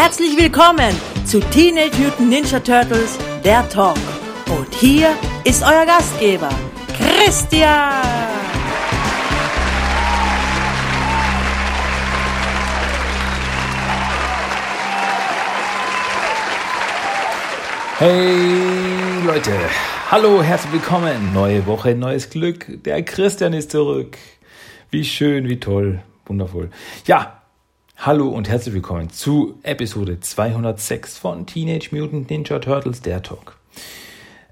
Herzlich willkommen zu Teenage Mutant Ninja Turtles, der Talk. Und hier ist euer Gastgeber, Christian. Hey Leute, hallo, herzlich willkommen. Neue Woche, neues Glück. Der Christian ist zurück. Wie schön, wie toll, wundervoll. Ja. Hallo und herzlich willkommen zu Episode 206 von Teenage Mutant Ninja Turtles, der Talk.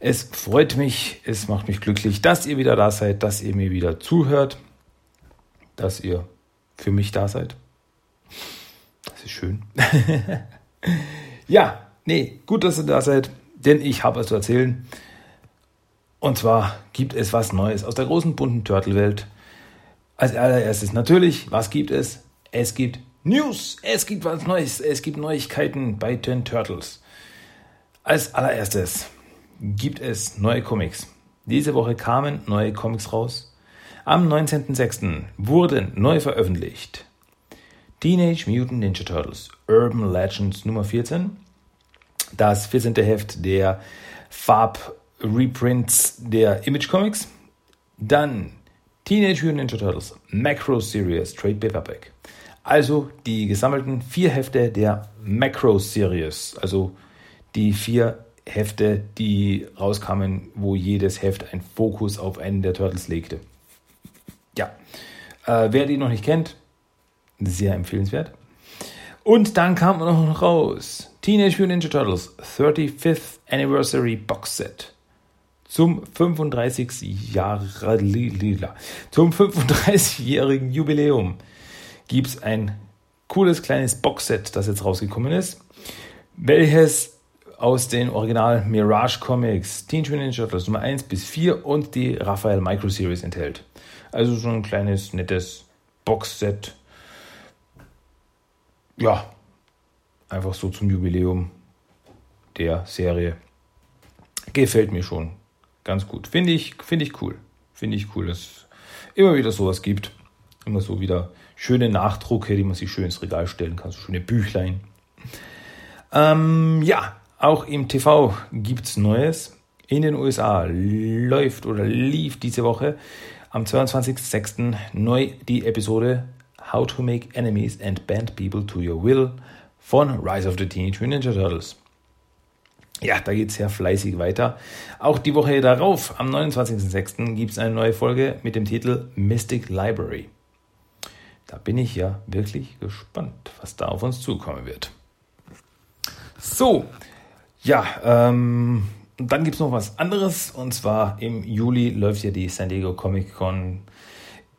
Es freut mich, es macht mich glücklich, dass ihr wieder da seid, dass ihr mir wieder zuhört, dass ihr für mich da seid. Das ist schön. Ja, nee, gut, dass ihr da seid, denn ich habe was zu erzählen. Und zwar gibt es was Neues aus der großen, bunten Turtle-Welt. Als allererstes natürlich, was gibt es? Es gibt News, es gibt was Neues, es gibt Neuigkeiten bei den Turtles. Als allererstes gibt es neue Comics. Diese Woche kamen neue Comics raus. Am 19.06. wurden neu veröffentlicht Teenage Mutant Ninja Turtles Urban Legends Nummer 14, das 14. Heft der Farb-Reprints der Image Comics, dann Teenage Mutant Ninja Turtles Macro Series Trade Paperback. Also die gesammelten 4 Hefte der Macro Series, also die 4 Hefte, die rauskamen, wo jedes Heft einen Fokus auf einen der Turtles legte. Ja, wer die noch nicht kennt, sehr empfehlenswert. Und dann kam noch raus Teenage Mutant Ninja Turtles 35th Anniversary Box Set. Zum 35-jährigen Jubiläum gibt es ein cooles kleines Boxset, das jetzt rausgekommen ist, welches aus den Original Mirage Comics, Teen Twin England Nummer 1 bis 4 und die Raphael Micro Series enthält. Also so ein kleines, nettes Boxset. Ja, einfach so zum Jubiläum der Serie. Gefällt mir schon ganz gut. Finde ich cool, dass es immer wieder sowas gibt. Immer so wieder schöne Nachdrucke, die man sich schön ins Regal stellen kann, so schöne Büchlein. Ja, auch im TV gibt es Neues. In den USA lief diese Woche am 22.06. neu die Episode How to Make Enemies and Bend People to Your Will von Rise of the Teenage Mutant Ninja Turtles. Ja, da geht es sehr fleißig weiter. Auch die Woche darauf, am 29.06. gibt es eine neue Folge mit dem Titel Mystic Library. Da bin ich ja wirklich gespannt, was da auf uns zukommen wird. So, ja, dann gibt es noch was anderes. Und zwar im Juli läuft ja die San Diego Comic Con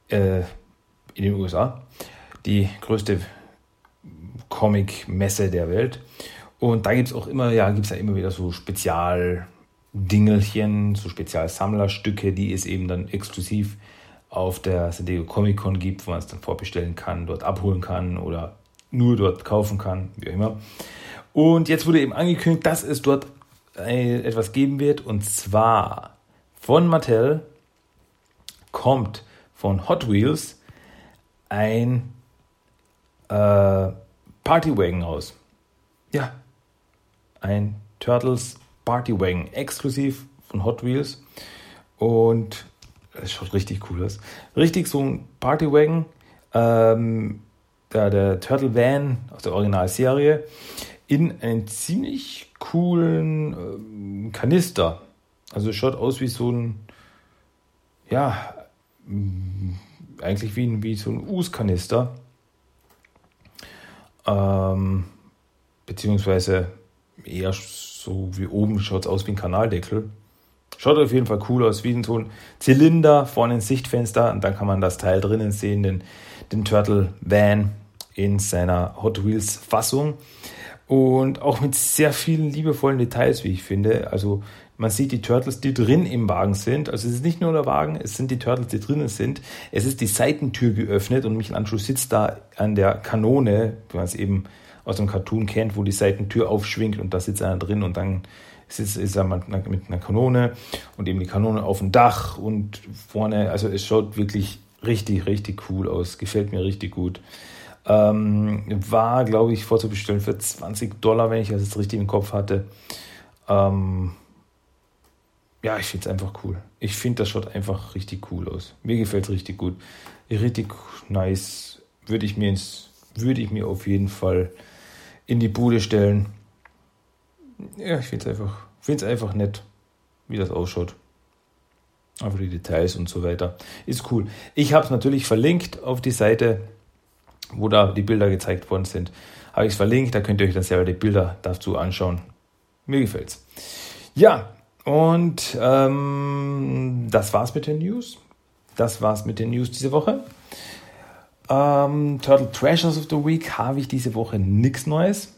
in den USA. Die größte Comic-Messe der Welt. Und da gibt es auch immer, immer wieder so Spezialdingelchen, so Spezialsammlerstücke, die es eben dann exklusiv auf der San Diego Comic Con gibt, wo man es dann vorbestellen kann, dort abholen kann oder nur dort kaufen kann, wie auch immer. Und jetzt wurde eben angekündigt, dass es dort etwas geben wird, und zwar von Mattel kommt von Hot Wheels ein Partywagen raus. Ja, ein Turtles Partywagen, exklusiv von Hot Wheels, und es schaut richtig cool aus. Richtig so ein Partywagen, der Turtle Van aus der Originalserie, in einen ziemlich coolen Kanister. Also es schaut aus wie so ein, ja, eigentlich wie so ein Us-Kanister. Beziehungsweise eher so wie oben schaut es aus wie ein Kanaldeckel. Schaut auf jeden Fall cool aus, wie so ein Zylinder, vorne ein Sichtfenster, und dann kann man das Teil drinnen sehen, den Turtle Van in seiner Hot Wheels Fassung. Und auch mit sehr vielen liebevollen Details, wie ich finde. Also man sieht die Turtles, die drin im Wagen sind. Also es ist nicht nur der Wagen, es sind die Turtles, die drinnen sind. Es ist die Seitentür geöffnet und Michelangelo sitzt da an der Kanone, wie man es eben aus dem Cartoon kennt, wo die Seitentür aufschwingt und da sitzt einer drin, und dann ist er mit einer Kanone und eben die Kanone auf dem Dach und vorne. Also es schaut wirklich richtig, richtig cool aus. Gefällt mir richtig gut. War, glaube ich, vorzubestellen für $20, wenn ich das jetzt richtig im Kopf hatte. Ja, ich finde es einfach cool. Ich finde, das schaut einfach richtig cool aus. Mir gefällt es richtig gut. Richtig nice. Würde ich mir auf jeden Fall in die Bude stellen. Ja, ich finde es einfach nett, wie das ausschaut. Einfach die Details und so weiter. Ist cool. Ich habe es natürlich verlinkt auf die Seite, wo da die Bilder gezeigt worden sind. Habe ich es verlinkt, da könnt ihr euch dann selber die Bilder dazu anschauen. Mir gefällt es. Ja, und das war's mit den News. Das war's mit den News diese Woche. Turtle Treasures of the Week habe ich diese Woche nichts Neues.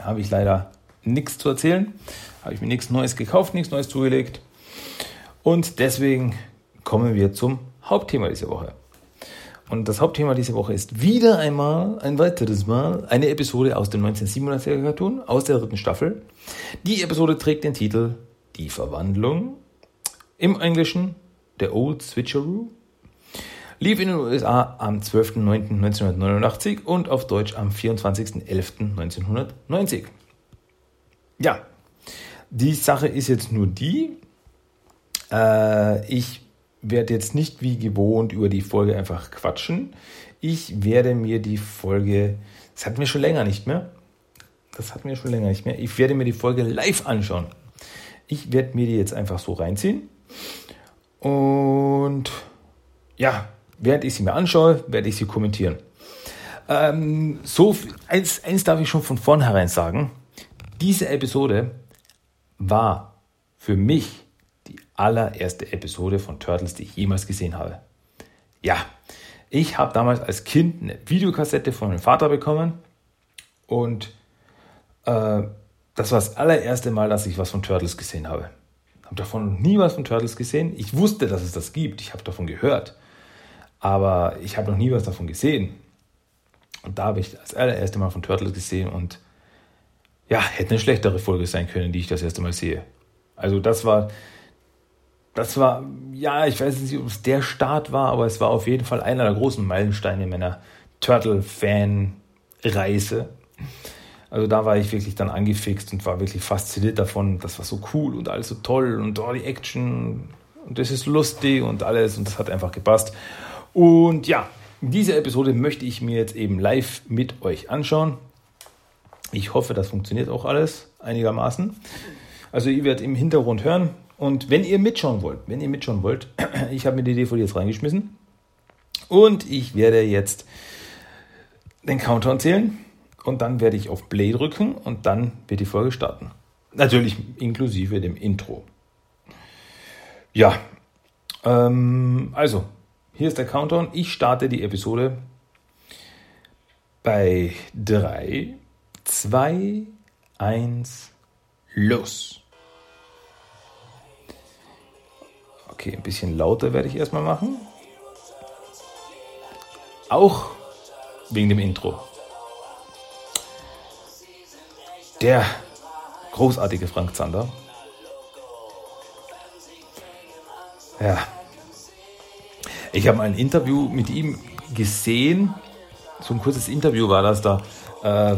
Habe ich leider nichts zu erzählen. Habe ich mir nichts Neues gekauft, nichts Neues zugelegt. Und deswegen kommen wir zum Hauptthema diese Woche. Und das Hauptthema diese Woche ist wieder einmal, ein weiteres Mal, eine Episode aus dem 1987er-Cartoon, aus der 3. Staffel. Die Episode trägt den Titel Die Verwandlung, im Englischen The Old Switcheroo. Lief in den USA am 12.09.1989 und auf Deutsch am 24.11.1990. Ja, die Sache ist jetzt nur die, ich werde jetzt nicht wie gewohnt über die Folge einfach quatschen. Ich werde mir die Folge, das hatten wir schon länger nicht mehr, ich werde mir die Folge live anschauen. Ich werde mir die jetzt einfach so reinziehen. Und ja, während ich sie mir anschaue, werde ich sie kommentieren. Eins darf ich schon von vornherein sagen. Diese Episode war für mich die allererste Episode von Turtles, die ich jemals gesehen habe. Ja, ich habe damals als Kind eine Videokassette von meinem Vater bekommen und das war das allererste Mal, dass ich was von Turtles gesehen habe. Ich habe davon nie was von Turtles gesehen. Ich wusste, dass es das gibt. Ich habe davon gehört. Aber ich habe noch nie was davon gesehen. Und da habe ich das allererste Mal von Turtles gesehen und ja, hätte eine schlechtere Folge sein können, die ich das erste Mal sehe. Also das war, ja, ich weiß nicht, ob es der Start war, aber es war auf jeden Fall einer der großen Meilensteine meiner Turtle-Fan-Reise. Also da war ich wirklich dann angefixt und war wirklich fasziniert davon. Das war so cool und alles so toll und oh, die Action und das ist lustig und alles und das hat einfach gepasst. Und ja, diese Episode möchte ich mir jetzt eben live mit euch anschauen. Ich hoffe, das funktioniert auch alles einigermaßen. Also ihr werdet im Hintergrund hören. Und wenn ihr mitschauen wollt, ich habe mir die DVD jetzt reingeschmissen und ich werde jetzt den Countdown zählen und dann werde ich auf Play drücken und dann wird die Folge starten. Natürlich inklusive dem Intro. Ja, also hier ist der Countdown. Ich starte die Episode bei 3, 2, 1, los! Okay, ein bisschen lauter werde ich erstmal machen. Auch wegen dem Intro. Der großartige Frank Zander. Ja. Ich habe ein Interview mit ihm gesehen. So ein kurzes Interview war das. Da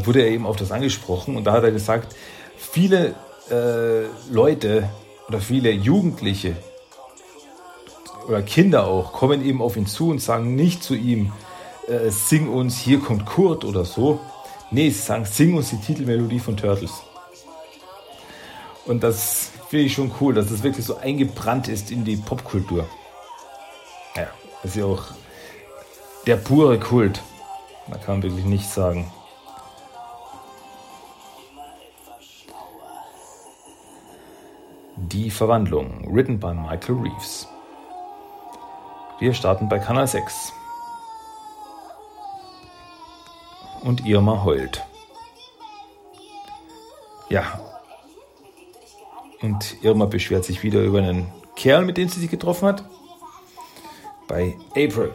wurde er eben auf das angesprochen. Und da hat er gesagt, viele Leute oder viele Jugendliche oder Kinder auch, kommen eben auf ihn zu und sagen nicht zu ihm, sing uns, hier kommt Kurt oder so. Nee, sie sagen, sing uns die Titelmelodie von Turtles. Und das finde ich schon cool, dass das wirklich so eingebrannt ist in die Popkultur. Ja, das ist ja auch der pure Kult. Da kann man wirklich nichts sagen. Die Verwandlung, written by Michael Reeves. Wir starten bei Kanal 6. Und Irma heult. Ja. Und Irma beschwert sich wieder über einen Kerl, mit dem sie sich getroffen hat. Bei April.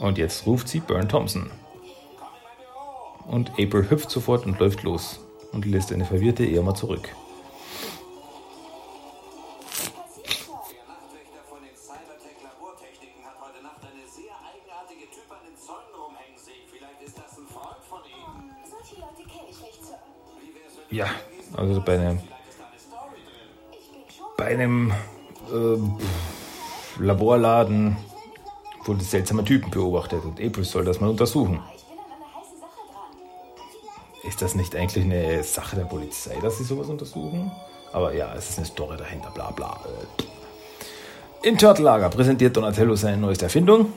Und jetzt ruft sie Burne Thompson. Und April hüpft sofort und läuft los. Und lässt eine verwirrte Irma zurück. also bei einem Laborladen wurde seltsame Typen beobachtet und April soll das mal untersuchen. Ist das nicht eigentlich eine Sache der Polizei, dass sie sowas untersuchen? Aber ja, es ist eine Story dahinter, bla bla. Im Turtle-Lager präsentiert Donatello seine neueste Erfindung.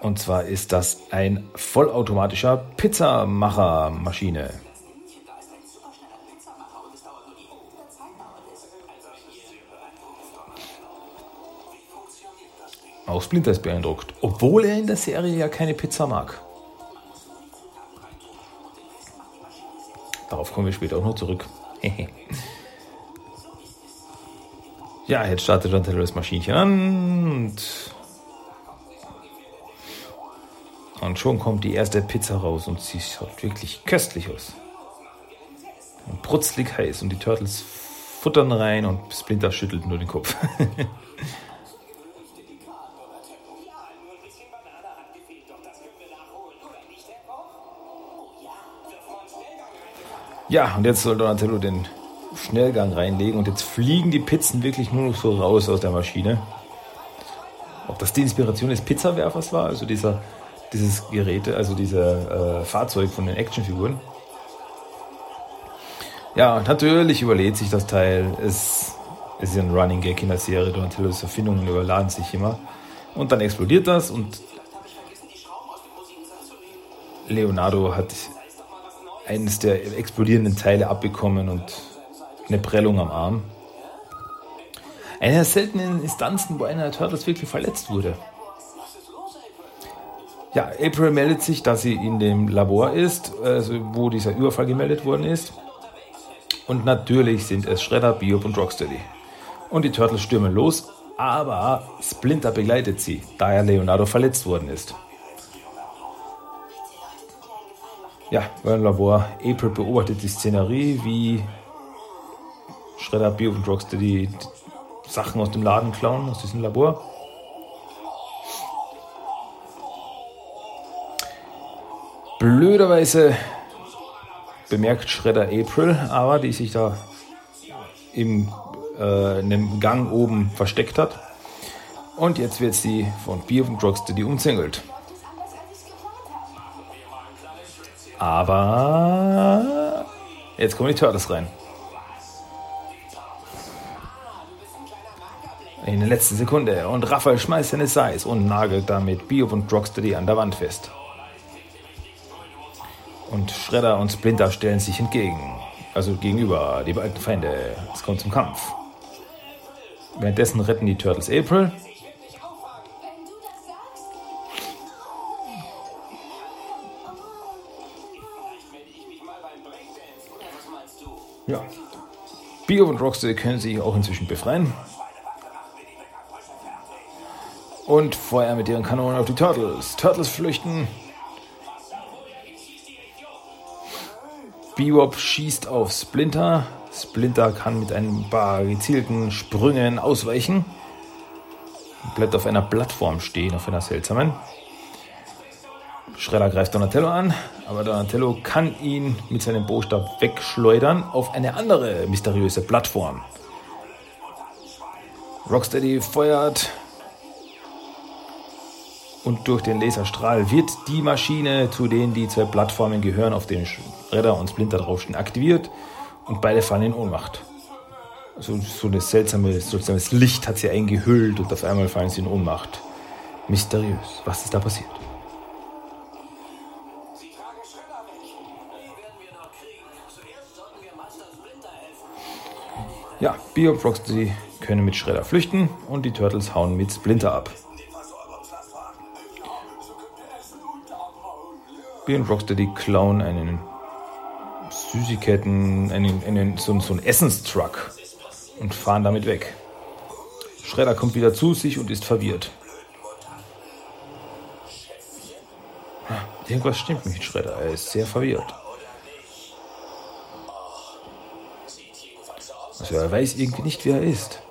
Und zwar ist das ein vollautomatischer Pizzamacher-Maschine. Auch Splinter ist beeindruckt, obwohl er in der Serie ja keine Pizza mag. Darauf kommen wir später auch noch zurück. Ja, jetzt startet Donatello das Maschinchen an und schon kommt die erste Pizza raus und sie schaut wirklich köstlich aus. Und brutzlig heiß und die Turtles futtern rein und Splinter schüttelt nur den Kopf. Ja, und jetzt soll Donatello den Schnellgang reinlegen und jetzt fliegen die Pizzen wirklich nur noch so raus aus der Maschine. Ob das die Inspiration des Pizzawerfers war, also dieses Gerät, also dieses Fahrzeug von den Actionfiguren. Ja, und natürlich überlädt sich das Teil. Es ist ja ein Running Gag in der Serie. Donatellos Erfindungen überladen sich immer. Und dann explodiert das und Leonardo hat eines der explodierenden Teile abbekommen und eine Prellung am Arm. Eine der seltenen Instanzen, wo einer der Turtles wirklich verletzt wurde. Ja, April meldet sich, dass sie in dem Labor ist, also wo dieser Überfall gemeldet worden ist. Und natürlich sind es Shredder, Bebop und Rocksteady. Und die Turtles stürmen los, aber Splinter begleitet sie, da ja Leonardo verletzt worden ist. Ja, beim Labor. April beobachtet die Szenerie, wie Shredder, Bebop und Rocksteady die Sachen aus dem Laden klauen, aus diesem Labor. Blöderweise bemerkt Shredder April, aber die sich da in einem Gang oben versteckt hat. Und jetzt wird sie von Bebop und Rocksteady umzingelt. Aber jetzt kommen die Turtles rein. In der letzten Sekunde. Und Raphael schmeißt seine Sais und nagelt damit Bebop und Rocksteady an der Wand fest. Und Shredder und Splinter stellen sich gegenüber, die beiden Feinde. Es kommt zum Kampf. Währenddessen retten die Turtles April. Ja. Bebop und Rocksteady können sich auch inzwischen befreien. Und feuern mit ihren Kanonen auf die Turtles. Turtles flüchten. Bebop schießt auf Splinter. Splinter kann mit ein paar gezielten Sprüngen ausweichen. Bleibt auf einer Plattform stehen, auf einer seltsamen. Shredder greift Donatello an, aber Donatello kann ihn mit seinem Bogenstab wegschleudern auf eine andere mysteriöse Plattform. Rocksteady feuert und durch den Laserstrahl wird die Maschine, zu denen die zwei Plattformen gehören, auf denen Shredder und Splinter draufstehen, aktiviert und beide fallen in Ohnmacht. So ein seltsames Licht hat sie eingehüllt und auf einmal fallen sie in Ohnmacht. Mysteriös. Was ist da passiert? Ja, Bebop und Rocksteady können mit Shredder flüchten und die Turtles hauen mit Splinter ab. Bebop und Rocksteady klauen einen Süßigkeiten, einen Essenstruck und fahren damit weg. Shredder kommt wieder zu sich und ist verwirrt. Irgendwas stimmt nicht, Shredder. Er ist sehr verwirrt. Also er weiß irgendwie nicht, wer er ist.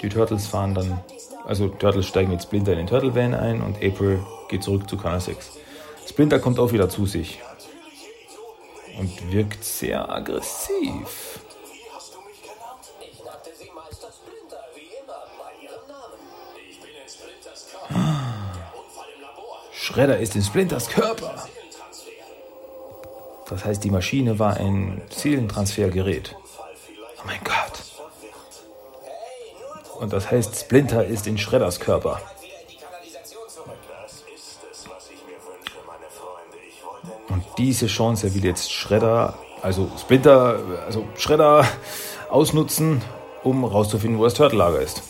Die Turtles fahren dann, also Turtles steigen mit Splinter in den Turtle Van ein und April geht zurück zu Kanal 6. Splinter kommt auch wieder zu sich und wirkt sehr aggressiv. Shredder ist in Splinters Körper. Das heißt, die Maschine war ein Seelentransfergerät. Oh mein Gott. Und das heißt, Splinter ist in Shredders Körper. Und diese Chance will jetzt Shredder ausnutzen, um rauszufinden, wo das Turtle-Lager ist.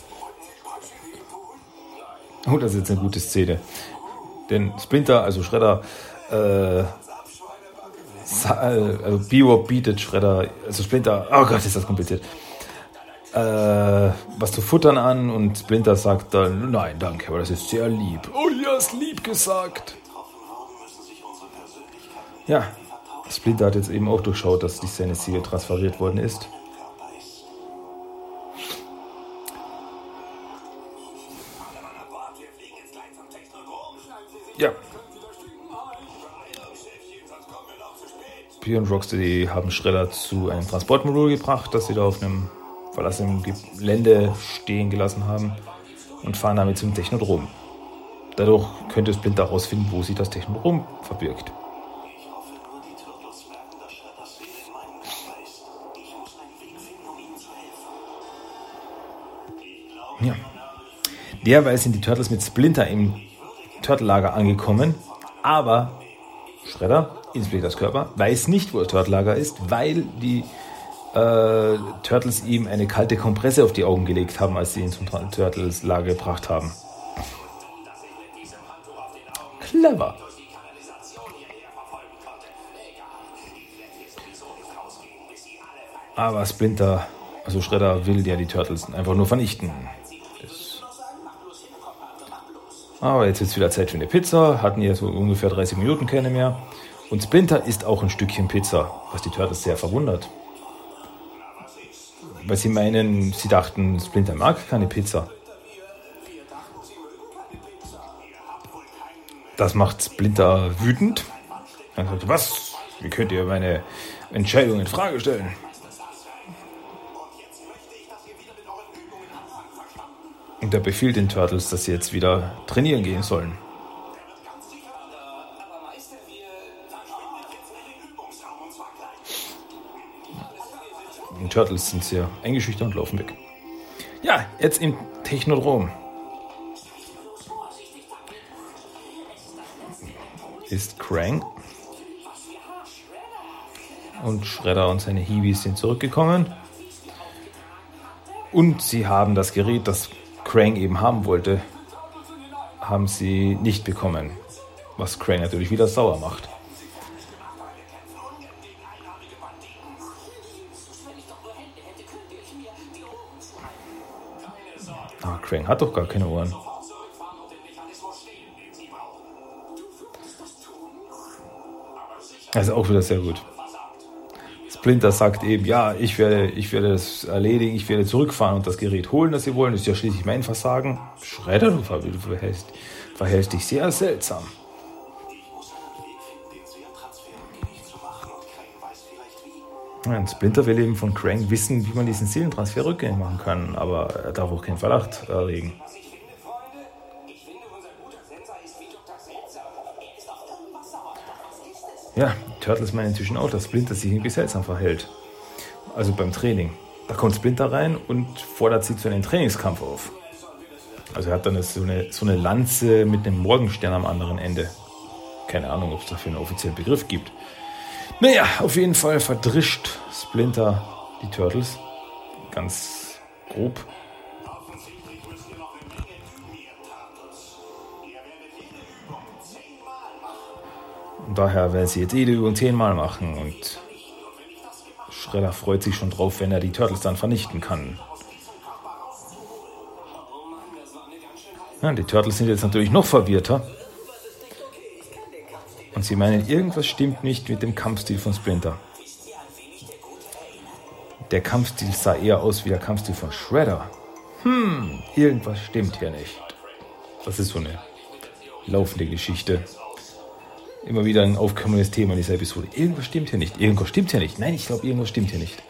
Oh, das ist jetzt eine gute Szene. Denn Splinter, also Shredder, Bebop bietet Shredder, also Splinter, oh Gott, ist das kompliziert, was zu futtern an, und Splinter sagt dann, nein, danke, aber das ist sehr lieb. Oh ja, ist lieb gesagt. Ja, Splinter hat jetzt eben auch durchschaut, dass die seine Seele transferiert worden ist. Ja. P und Rocksteady haben Shredder zu einem Transportmodul gebracht, das sie da auf einem verlassenen Gelände stehen gelassen haben, und fahren damit zum Technodrom. Dadurch könnte Splinter herausfinden, wo sich das Technodrom verbirgt. Ja. Derweil sind die Turtles mit Splinter im Turtle-Lager angekommen, aber Shredder, Splinters Körper, weiß nicht, wo das Turtle-Lager ist, weil die Turtles ihm eine kalte Kompresse auf die Augen gelegt haben, als sie ihn zum Turtles-Lager gebracht haben. Clever. Aber Splinter, also Shredder, will ja die Turtles einfach nur vernichten. Aber jetzt ist wieder Zeit für eine Pizza, hatten ja so ungefähr 30 Minuten keine mehr. Und Splinter isst auch ein Stückchen Pizza, was die Turtles sehr verwundert. Weil sie meinen, sie dachten, Splinter mag keine Pizza. Das macht Splinter wütend. Er sagt, was? Wie könnt ihr meine Entscheidung in Frage stellen? Und er befiehlt den Turtles, dass sie jetzt wieder trainieren gehen sollen. Die Turtles sind sehr eingeschüchtert und laufen weg. Ja, jetzt im Technodrom ist Krang. Und Shredder und seine Hiwis sind zurückgekommen. Und sie haben das Gerät, das Krang eben haben wollte, haben sie nicht bekommen. Was Krang natürlich wieder sauer macht. Ah, Krang hat doch gar keine Ohren. Also auch wieder sehr gut. Splinter sagt eben, ja, ich werde das erledigen, ich werde zurückfahren und das Gerät holen, das sie wollen. Das ist ja schließlich mein Versagen. Shredder, du verhältst dich sehr seltsam. Ja, Splinter will eben von Krang wissen, wie man diesen Seelentransfer rückgängig machen kann, aber er darf auch keinen Verdacht erregen. Ja, Turtles meinen inzwischen auch, dass Splinter sich irgendwie seltsam verhält. Also beim Training. Da kommt Splinter rein und fordert sie zu einem Trainingskampf auf. Also er hat dann so eine Lanze mit einem Morgenstern am anderen Ende. Keine Ahnung, ob es dafür einen offiziellen Begriff gibt. Naja, auf jeden Fall verdrischt Splinter die Turtles. Ganz grob. Und daher werden sie jetzt jede Übung 10-mal machen, und Shredder freut sich schon drauf, wenn er die Turtles dann vernichten kann. Ja, die Turtles sind jetzt natürlich noch verwirrter. Und sie meinen, irgendwas stimmt nicht mit dem Kampfstil von Splinter. Der Kampfstil sah eher aus wie der Kampfstil von Shredder. Irgendwas stimmt hier nicht. Das ist so eine laufende Geschichte. immer wieder ein aufkommendes Thema in dieser Episode. Irgendwas stimmt hier nicht. Irgendwas stimmt hier nicht. Nein, ich glaube, irgendwas stimmt hier nicht.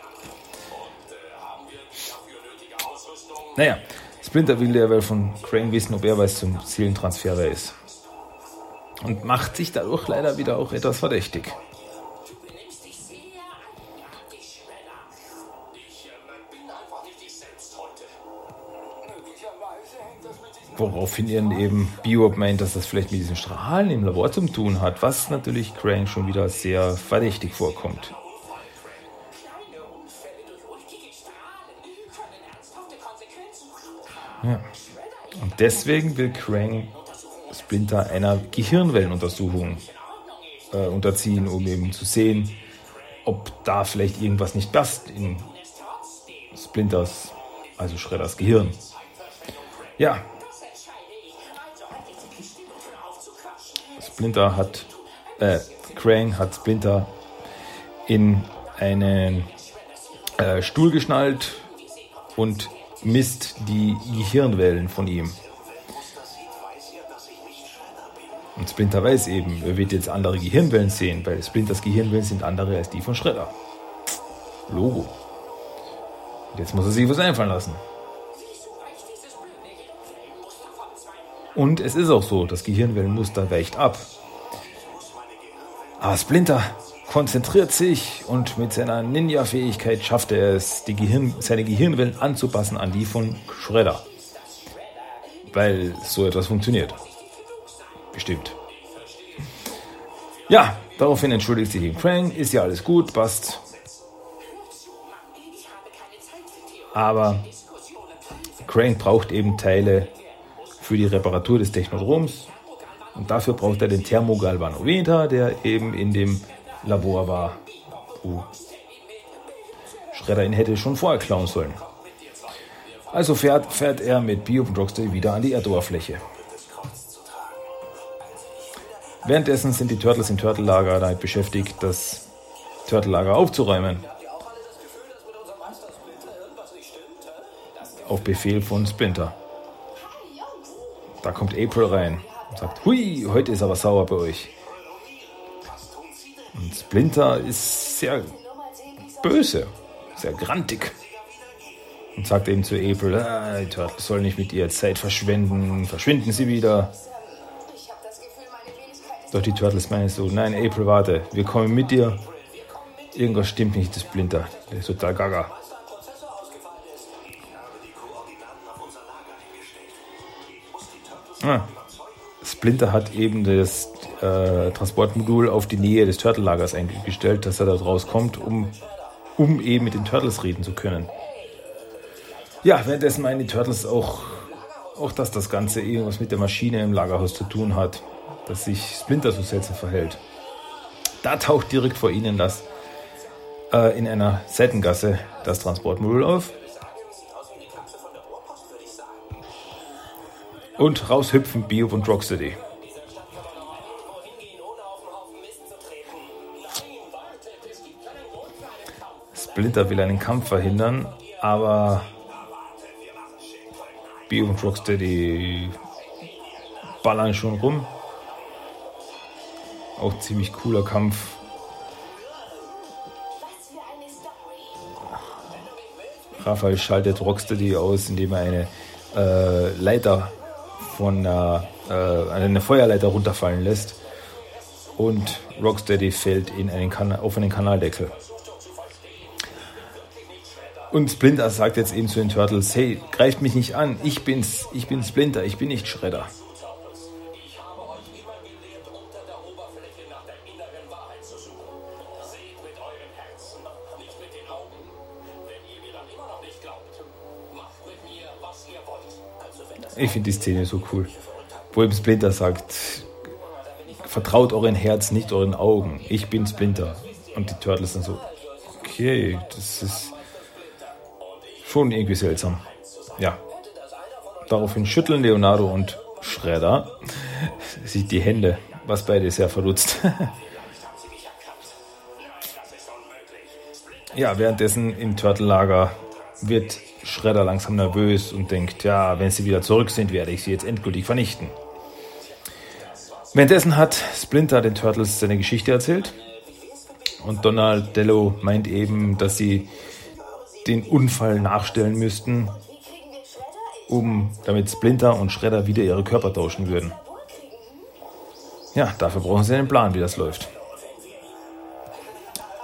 Naja, Splinter will derweil von Krang wissen, ob er weiß zum Seelentransfer ist. Und macht sich dadurch leider wieder auch etwas verdächtig. Woraufhin eben Bebop meint, dass das vielleicht mit diesen Strahlen im Labor zu tun hat, was natürlich Krang schon wieder sehr verdächtig vorkommt. Ja. Und deswegen will Krang Splinter einer Gehirnwellenuntersuchung unterziehen, um eben zu sehen, ob da vielleicht irgendwas nicht passt in Splinters, also Shredders Gehirn. Ja. Krang hat Splinter in einen Stuhl geschnallt und misst die Gehirnwellen von ihm. Und Splinter weiß eben, er wird jetzt andere Gehirnwellen sehen, weil Splinters Gehirnwellen sind andere als die von Shredder. Logo. Und jetzt muss er sich was einfallen lassen. Und es ist auch so, das Gehirnwellenmuster weicht ab. Aber Splinter konzentriert sich und mit seiner Ninja-Fähigkeit schafft er es, seine Gehirnwellen anzupassen an die von Shredder. Weil so etwas funktioniert. Bestimmt. Ja, daraufhin entschuldigt sich eben Krang, ist ja alles gut, passt. Aber Krang braucht eben Teile für die Reparatur des Technodroms. Und dafür braucht er den Thermogalvanometer, der eben in dem Labor war, wo Shredder ihn hätte schon vorher klauen sollen. Also fährt er mit Bebop und Rocksteady wieder an die Erdoberfläche. Währenddessen sind die Turtles im Turtle-Lager damit beschäftigt, das Turtle-Lager aufzuräumen. Auf Befehl von Splinter. Da kommt April rein und sagt, hui, heute ist aber sauer bei euch. Und Splinter ist sehr böse, sehr grantig. Und sagt eben zu April, die Turtles sollen nicht mit ihr Zeit verschwenden, verschwinden sie wieder. Doch die Turtles meinen so, nein, April, warte, wir kommen mit dir. Irgendwas stimmt nicht, das Splinter, der ist total gaga. Ah. Splinter hat eben das Transportmodul auf die Nähe des Turtle-Lagers eingestellt, dass er da rauskommt, um eben mit den Turtles reden zu können. Ja, währenddessen meinen die Turtles auch, dass das Ganze irgendwas mit der Maschine im Lagerhaus zu tun hat, dass sich Splinter so seltsam verhält. Da taucht direkt vor ihnen das in einer Seitengasse das Transportmodul auf. Und raushüpfen Bebop und Rocksteady. Splinter will einen Kampf verhindern, aber Bebop und Rocksteady ballern schon rum. Auch ziemlich cooler Kampf. Raphael schaltet Rocksteady aus, indem er eine Leiter von einer Feuerleiter runterfallen lässt und Rocksteady fällt in einen auf einen Kanaldeckel. Und Splinter sagt jetzt eben zu den Turtles, hey, greift mich nicht an, ich bin Splinter, ich bin nicht Shredder. Ich finde die Szene so cool, wo eben Splinter sagt, vertraut euren Herz, nicht euren Augen, ich bin Splinter. Und die Turtles sind so, okay, das ist schon irgendwie seltsam. Ja, daraufhin schütteln Leonardo und Shredder sich die Hände, was beide sehr verdutzt. Ja, währenddessen im Turtle-Lager wird Shredder langsam nervös und denkt, ja, wenn sie wieder zurück sind, werde ich sie jetzt endgültig vernichten. Währenddessen hat Splinter den Turtles seine Geschichte erzählt und Donatello meint eben, dass sie den Unfall nachstellen müssten, damit Splinter und Shredder wieder ihre Körper tauschen würden. Ja, dafür brauchen sie einen Plan, wie das läuft.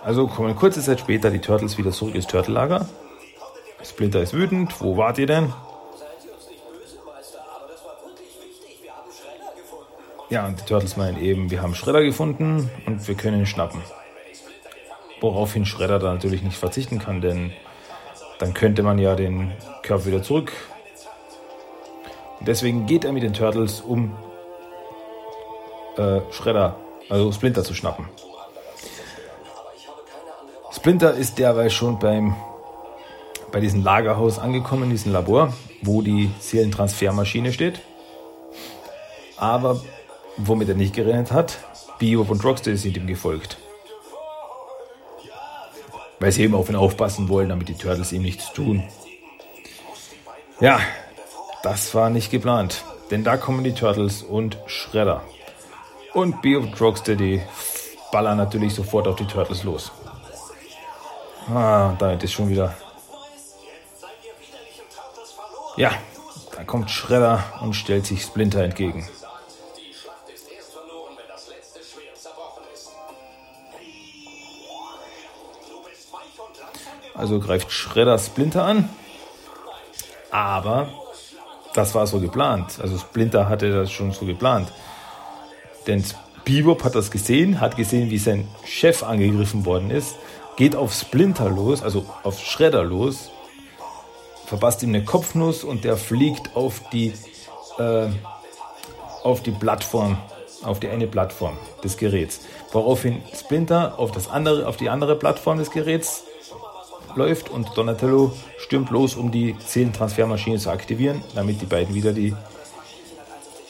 Also kommen kurze Zeit später die Turtles wieder zurück ins Turtellager. Splinter ist wütend. Wo wart ihr denn? Ja, und die Turtles meinen eben, wir haben Shredder gefunden und wir können ihn schnappen. Woraufhin Shredder da natürlich nicht verzichten kann, denn dann könnte man ja den Körper wieder zurück. Und deswegen geht er mit den Turtles, um Shredder, also Splinter zu schnappen. Splinter ist derweil schon bei diesem Lagerhaus angekommen, in diesem Labor, wo die Seelentransfermaschine steht. Aber womit er nicht gerechnet hat, Bebop und Rocksteady sind ihm gefolgt. Weil sie eben auf ihn aufpassen wollen, damit die Turtles ihm nichts tun. Ja, das war nicht geplant. Denn da kommen die Turtles und Shredder. Und Bebop und Rocksteady ballern natürlich sofort auf die Turtles los. Ah, damit ist schon wieder... Ja, da kommt Shredder und stellt sich Splinter entgegen. Also greift Shredder Splinter an, aber das war so geplant. Also Splinter hatte das schon so geplant. Denn Bebop hat das gesehen, wie sein Chef angegriffen worden ist, geht auf Splinter los, also auf Shredder los, verpasst ihm eine Kopfnuss und der fliegt auf die eine Plattform des Geräts. Woraufhin Splinter auf die andere Plattform des Geräts läuft und Donatello stürmt los, um die Seelentransfermaschine zu aktivieren, damit die beiden wieder die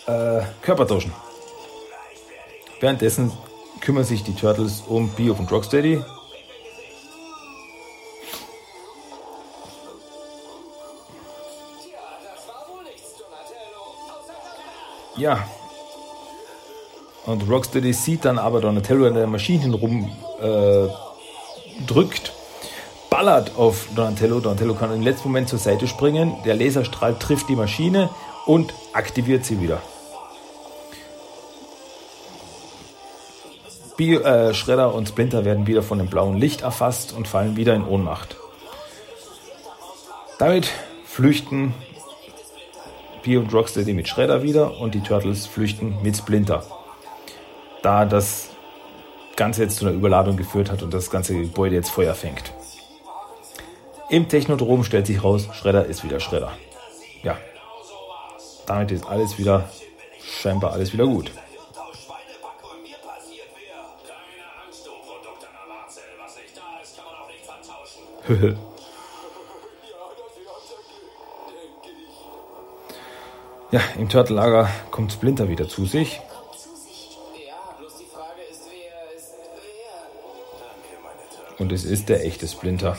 Körper tauschen. Währenddessen kümmern sich die Turtles um Bebop und Rocksteady. Ja, und Rocksteady sieht dann aber Donatello an der Maschine rumdrückt, ballert auf Donatello. Donatello kann im letzten Moment zur Seite springen, der Laserstrahl trifft die Maschine und aktiviert sie wieder. Shredder und Splinter werden wieder von dem blauen Licht erfasst und fallen wieder in Ohnmacht. Damit flüchten Bebop und Rocksteady mit Shredder wieder und die Turtles flüchten mit Splinter. Da das Ganze jetzt zu einer Überladung geführt hat und das ganze Gebäude jetzt Feuer fängt. Im Technodrom stellt sich raus, Shredder ist wieder Shredder. Ja, damit ist scheinbar alles wieder gut. Ja, im Turtellager kommt Splinter wieder zu sich. Und es ist der echte Splinter.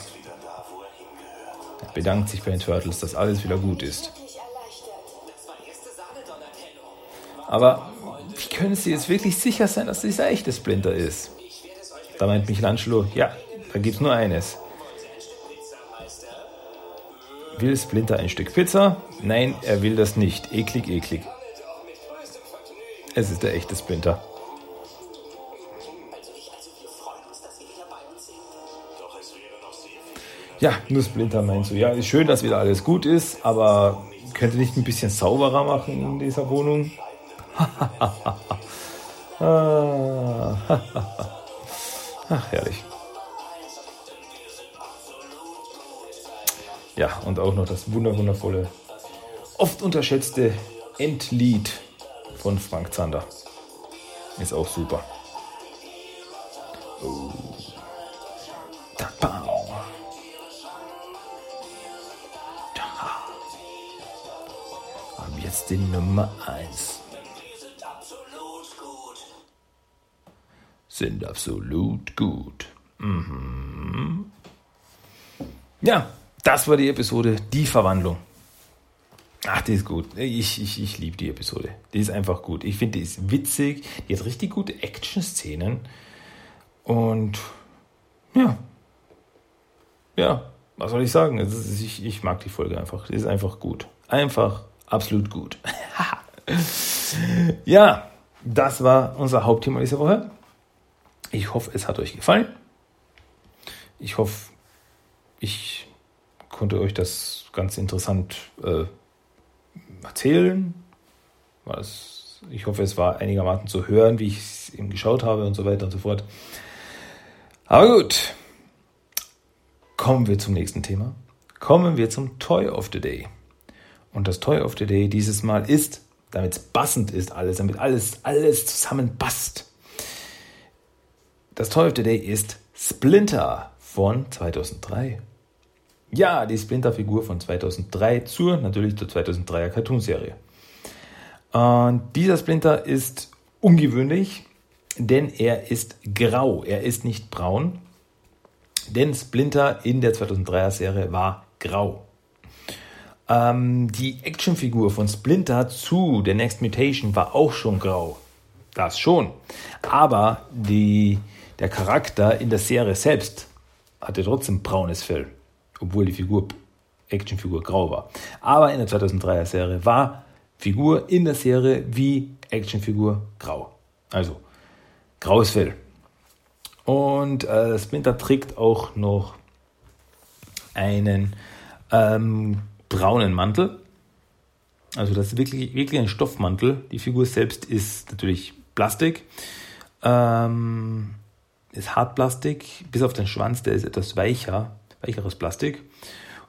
Er bedankt sich bei den Turtles, dass alles wieder gut ist. Aber wie können Sie jetzt wirklich sicher sein, dass dieser echte Splinter ist? Da meint Michelangelo, ja, da gibt's nur eines. Will Splinter ein Stück Pizza? Nein, er will das nicht. Eklig, eklig. Es ist der echte Splinter. Ja, nur Splinter meinst du. Ja, ist schön, dass wieder alles gut ist, aber könnt ihr nicht ein bisschen sauberer machen in dieser Wohnung? Ach, herrlich. Ja, und auch noch das wundervolle, oft unterschätzte Endlied von Frank Zander. Ist auch super. Oh. Und jetzt die Nummer 1. Sind absolut gut. Mhm. Ja. Das war die Episode Die Verwandlung. Ach, die ist gut. Ich liebe die Episode. Die ist einfach gut. Ich finde, die ist witzig. Die hat richtig gute Action-Szenen. Und ja, was soll ich sagen? Ich mag die Folge einfach. Die ist einfach gut. Einfach absolut gut. Ja, das war unser Hauptthema dieser Woche. Ich hoffe, es hat euch gefallen. Ich hoffe, ich konnte euch das ganz interessant erzählen. Ich hoffe, es war einigermaßen zu hören, wie ich es eben geschaut habe und so weiter und so fort. Aber gut, kommen wir zum nächsten Thema. Kommen wir zum Toy of the Day. Und das Toy of the Day dieses Mal ist, damit es passend ist alles, damit alles zusammenpasst. Das Toy of the Day ist Splinter von 2003. Ja, die Splinter-Figur von 2003 zur 2003er Cartoonserie. Und dieser Splinter ist ungewöhnlich, denn er ist grau, er ist nicht braun, denn Splinter in der 2003er-Serie war grau. Die Actionfigur von Splinter zu The Next Mutation war auch schon grau, das schon, aber der Charakter in der Serie selbst hatte trotzdem braunes Fell, obwohl die Actionfigur grau war. Aber in der 2003er-Serie war Figur in der Serie wie Actionfigur grau, also graues Fell. Und Splinter trägt auch noch einen braunen Mantel, also das ist wirklich, wirklich ein Stoffmantel. Die Figur selbst ist natürlich Plastik, ist Hartplastik, bis auf den Schwanz, der ist etwas weicheres Plastik.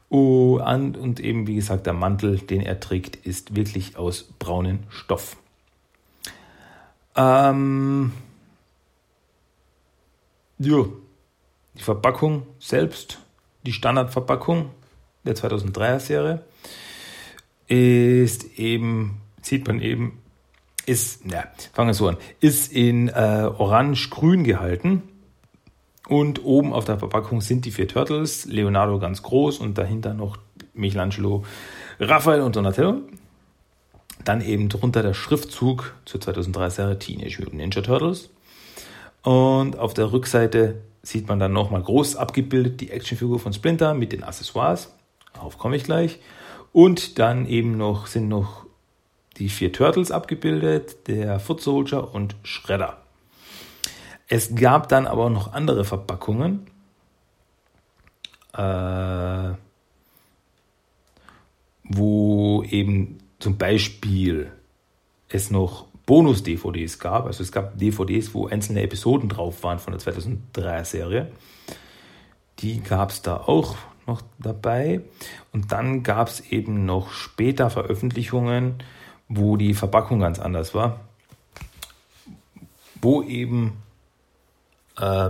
Und eben, wie gesagt, der Mantel, den er trägt, ist wirklich aus braunem Stoff. Die Verpackung selbst, die Standardverpackung der 2003er-Serie, ist in orange-grün gehalten. Und oben auf der Verpackung sind die 4 Turtles, Leonardo ganz groß und dahinter noch Michelangelo, Raphael und Donatello. Dann eben drunter der Schriftzug zur 2003er-Serie Teenage Mutant Ninja Turtles. Und auf der Rückseite sieht man dann nochmal groß abgebildet die Actionfigur von Splinter mit den Accessoires. Darauf komme ich gleich. Und dann eben sind noch die 4 Turtles abgebildet, der Foot Soldier und Shredder. Es gab dann aber noch andere Verpackungen. Wo eben zum Beispiel es noch Bonus-DVDs gab. Also es gab DVDs, wo einzelne Episoden drauf waren von der 2003er-Serie. Die gab es da auch noch dabei. Und dann gab es eben noch später Veröffentlichungen, wo die Verpackung ganz anders war. Wo eben das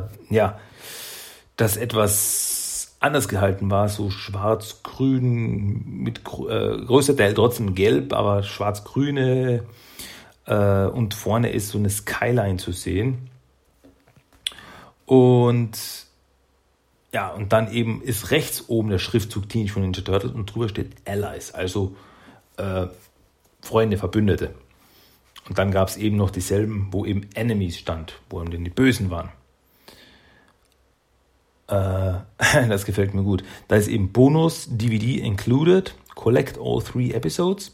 etwas anders gehalten war, so schwarz-grün, mit größter Teil trotzdem gelb, aber schwarz-grüne und vorne ist so eine Skyline zu sehen. Und dann eben ist rechts oben der Schriftzug Teenage Mutant Ninja Turtles und drüber steht Allies, also Freunde, Verbündete. Und dann gab es eben noch dieselben, wo eben Enemies stand, wo eben die Bösen waren. Das gefällt mir gut. Da ist eben Bonus, DVD included, collect all 3 episodes.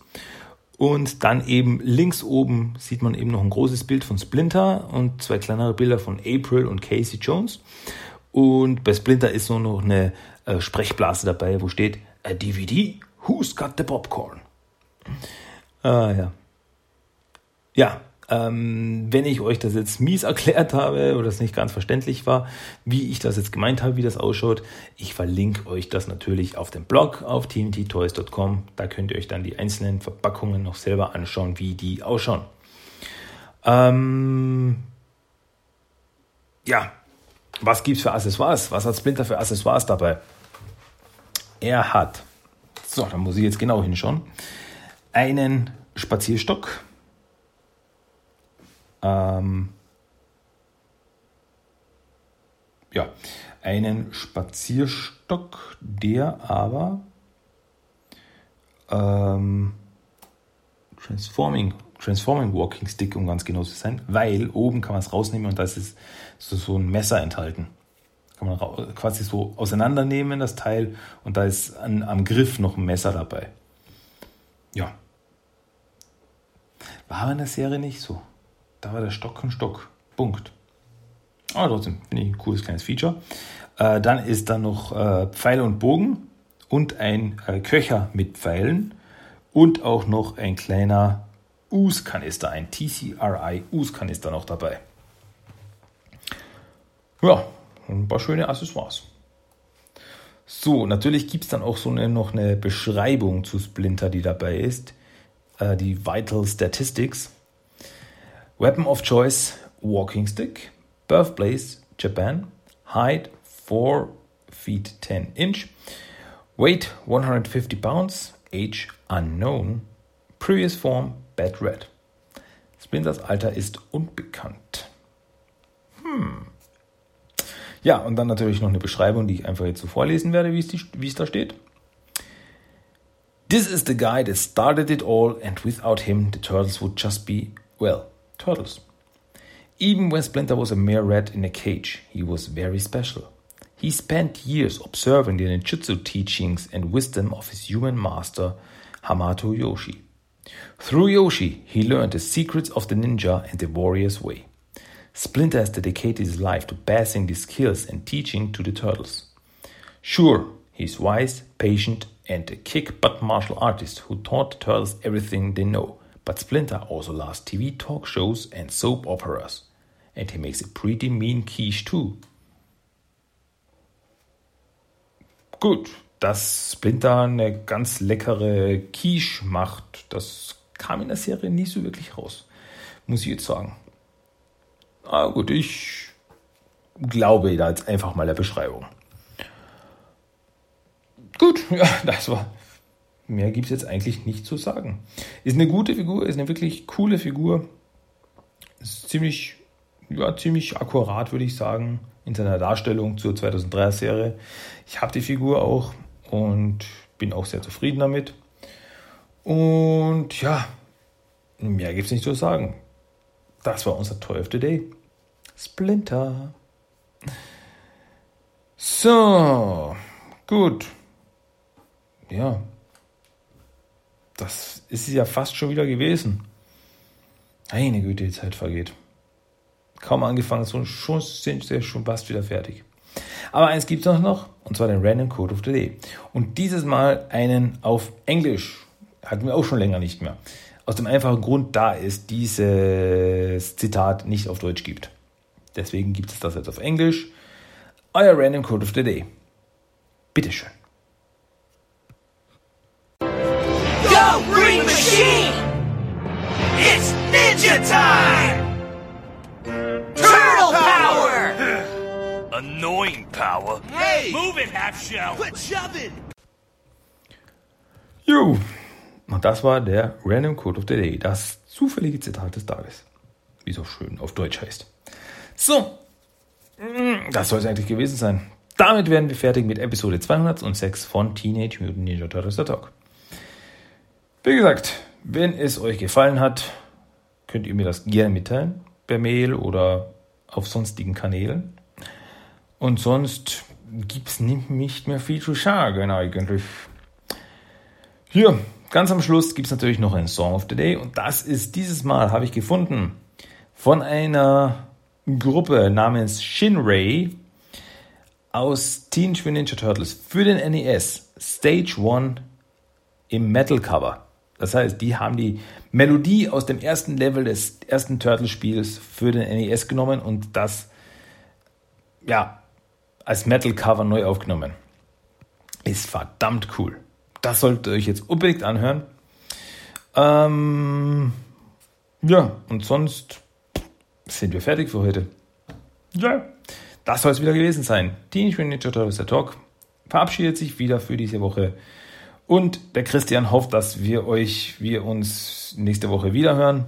Und dann eben links oben sieht man eben noch ein großes Bild von Splinter und 2 kleinere Bilder von April und Casey Jones. Und bei Splinter ist so noch eine Sprechblase dabei, wo steht, a DVD, who's got the popcorn? Wenn ich euch das jetzt mies erklärt habe oder es nicht ganz verständlich war, wie ich das jetzt gemeint habe, wie das ausschaut, ich verlinke euch das natürlich auf dem Blog auf tmnttoys.com. Da könnt ihr euch dann die einzelnen Verpackungen noch selber anschauen, wie die ausschauen. Was gibt's für Accessoires? Was hat Splinter für Accessoires dabei? Er hat, so, da muss ich jetzt genau hinschauen, einen Spazierstock, einen Spazierstock, der aber Transforming Walking Stick, um ganz genau zu sein, weil oben kann man es rausnehmen und da ist so ein Messer enthalten. Kann man quasi so auseinandernehmen, das Teil, und da ist am Griff noch ein Messer dabei. Ja. War aber in der Serie nicht so. Da war der Stock und Stock. Punkt. Aber trotzdem finde ich ein cooles kleines Feature. Dann ist da noch Pfeile und Bogen und ein Köcher mit Pfeilen und auch noch ein kleiner Ooze-Kanister, ein TCRI Ooze-Kanister noch dabei. Ja, ein paar schöne Accessoires. So, natürlich gibt es dann auch noch eine Beschreibung zu Splinter, die dabei ist. Die Vital Statistics. Weapon of Choice, Walking Stick. Birthplace, Japan. Height, 4 feet 10 inch. Weight, 150 pounds. Age, unknown. Previous form, Bad Red. Splinters Alter ist unbekannt. Ja, und dann natürlich noch eine Beschreibung, die ich einfach jetzt so vorlesen werde, wie es da steht. This is the guy that started it all, and without him the Turtles would just be, well, Turtles. Even when Splinter was a mere rat in a cage, he was very special. He spent years observing the ninjutsu teachings and wisdom of his human master, Hamato Yoshi. Through Yoshi, he learned the secrets of the ninja and the warrior's way. Splinter has dedicated his life to passing these skills and teaching to the Turtles. Sure, he's wise, patient, and a kick-butt martial artist who taught the Turtles everything they know. But Splinter also loves TV talk shows and soap operas. And he makes a pretty mean quiche too. Gut, dass Splinter eine ganz leckere Quiche macht, das kam in der Serie nie so wirklich raus, muss ich jetzt sagen. Ah gut, ich glaube da jetzt einfach mal der Beschreibung. Gut, ja, das war. Mehr gibt es jetzt eigentlich nicht zu sagen. Ist eine gute Figur, ist eine wirklich coole Figur. Ist ziemlich akkurat, würde ich sagen, in seiner Darstellung zur 2003er-Serie. Ich habe die Figur auch und bin auch sehr zufrieden damit. Und ja, mehr gibt es nicht zu sagen. Das war unser Toy of the Day. Splinter. So, gut. Ja, das ist ja fast schon wieder gewesen. Meine Güte, die Zeit vergeht. Kaum angefangen, so sind wir schon fast wieder fertig. Aber eins gibt es noch, und zwar den Random Code of the Day. Und dieses Mal einen auf Englisch. Hatten wir auch schon länger nicht mehr. Aus dem einfachen Grund, da es dieses Zitat nicht auf Deutsch gibt. Deswegen gibt es das jetzt auf Englisch. Euer Random Code of the Day. Bitteschön. Go Green Machine! It's Ninja Time! Turtle Power! Annoying Power! Hey! Move it, Half-Shell! Quit shoving! You! Und das war der Random Code of the Day, das zufällige Zitat des Tages, wie es auch schön auf Deutsch heißt. So, das soll es eigentlich gewesen sein. Damit werden wir fertig mit Episode 206 von Teenage Mutant Ninja Turtles The Talk. Wie gesagt, wenn es euch gefallen hat, könnt ihr mir das gerne mitteilen, per Mail oder auf sonstigen Kanälen. Und sonst gibt es nicht mehr viel zu sagen eigentlich. Hier. Ganz am Schluss gibt es natürlich noch einen Song of the Day, und das ist dieses Mal, habe ich gefunden, von einer Gruppe namens Shinray aus Teen Twin Ninja Turtles für den NES Stage 1 im Metal Cover. Das heißt, die haben die Melodie aus dem ersten Level des ersten Turtles-Spiels für den NES genommen und das ja als Metal Cover neu aufgenommen. Ist verdammt cool. Das solltet ihr euch jetzt unbedingt anhören. Ja, und sonst sind wir fertig für heute. Ja, das soll es wieder gewesen sein. Teenage Mutant Ninja Turtles The Talk verabschiedet sich wieder für diese Woche. Und der Christian hofft, dass wir uns nächste Woche wieder hören.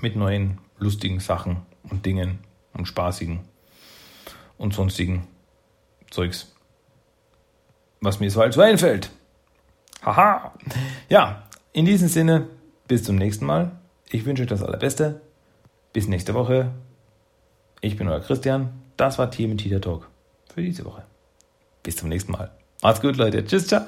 Mit neuen lustigen Sachen und Dingen und spaßigen und sonstigen Zeugs. Was mir so halt so einfällt. Haha. Ja, in diesem Sinne Bis zum nächsten Mal. Ich wünsche euch das Allerbeste. Bis nächste Woche. Ich bin euer Christian. Das war TMNTtalk Talk für diese Woche. Bis zum nächsten Mal. Macht's gut, Leute. Tschüss, ciao.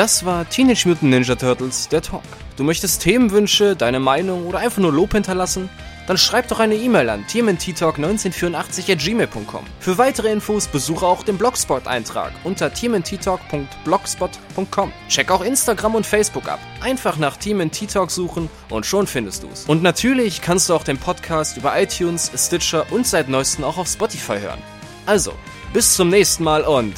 Das war Teenage Mutant Ninja Turtles, der Talk. Du möchtest Themenwünsche, deine Meinung oder einfach nur Lob hinterlassen? Dann schreib doch eine E-Mail an tmnttalk1984@gmail.com. Für weitere Infos besuche auch den Blogspot-Eintrag unter tmnttalk.blogspot.com. Check auch Instagram und Facebook ab. Einfach nach TMNTtalk suchen und schon findest du's. Und natürlich kannst du auch den Podcast über iTunes, Stitcher und seit neuestem auch auf Spotify hören. Also, bis zum nächsten Mal und...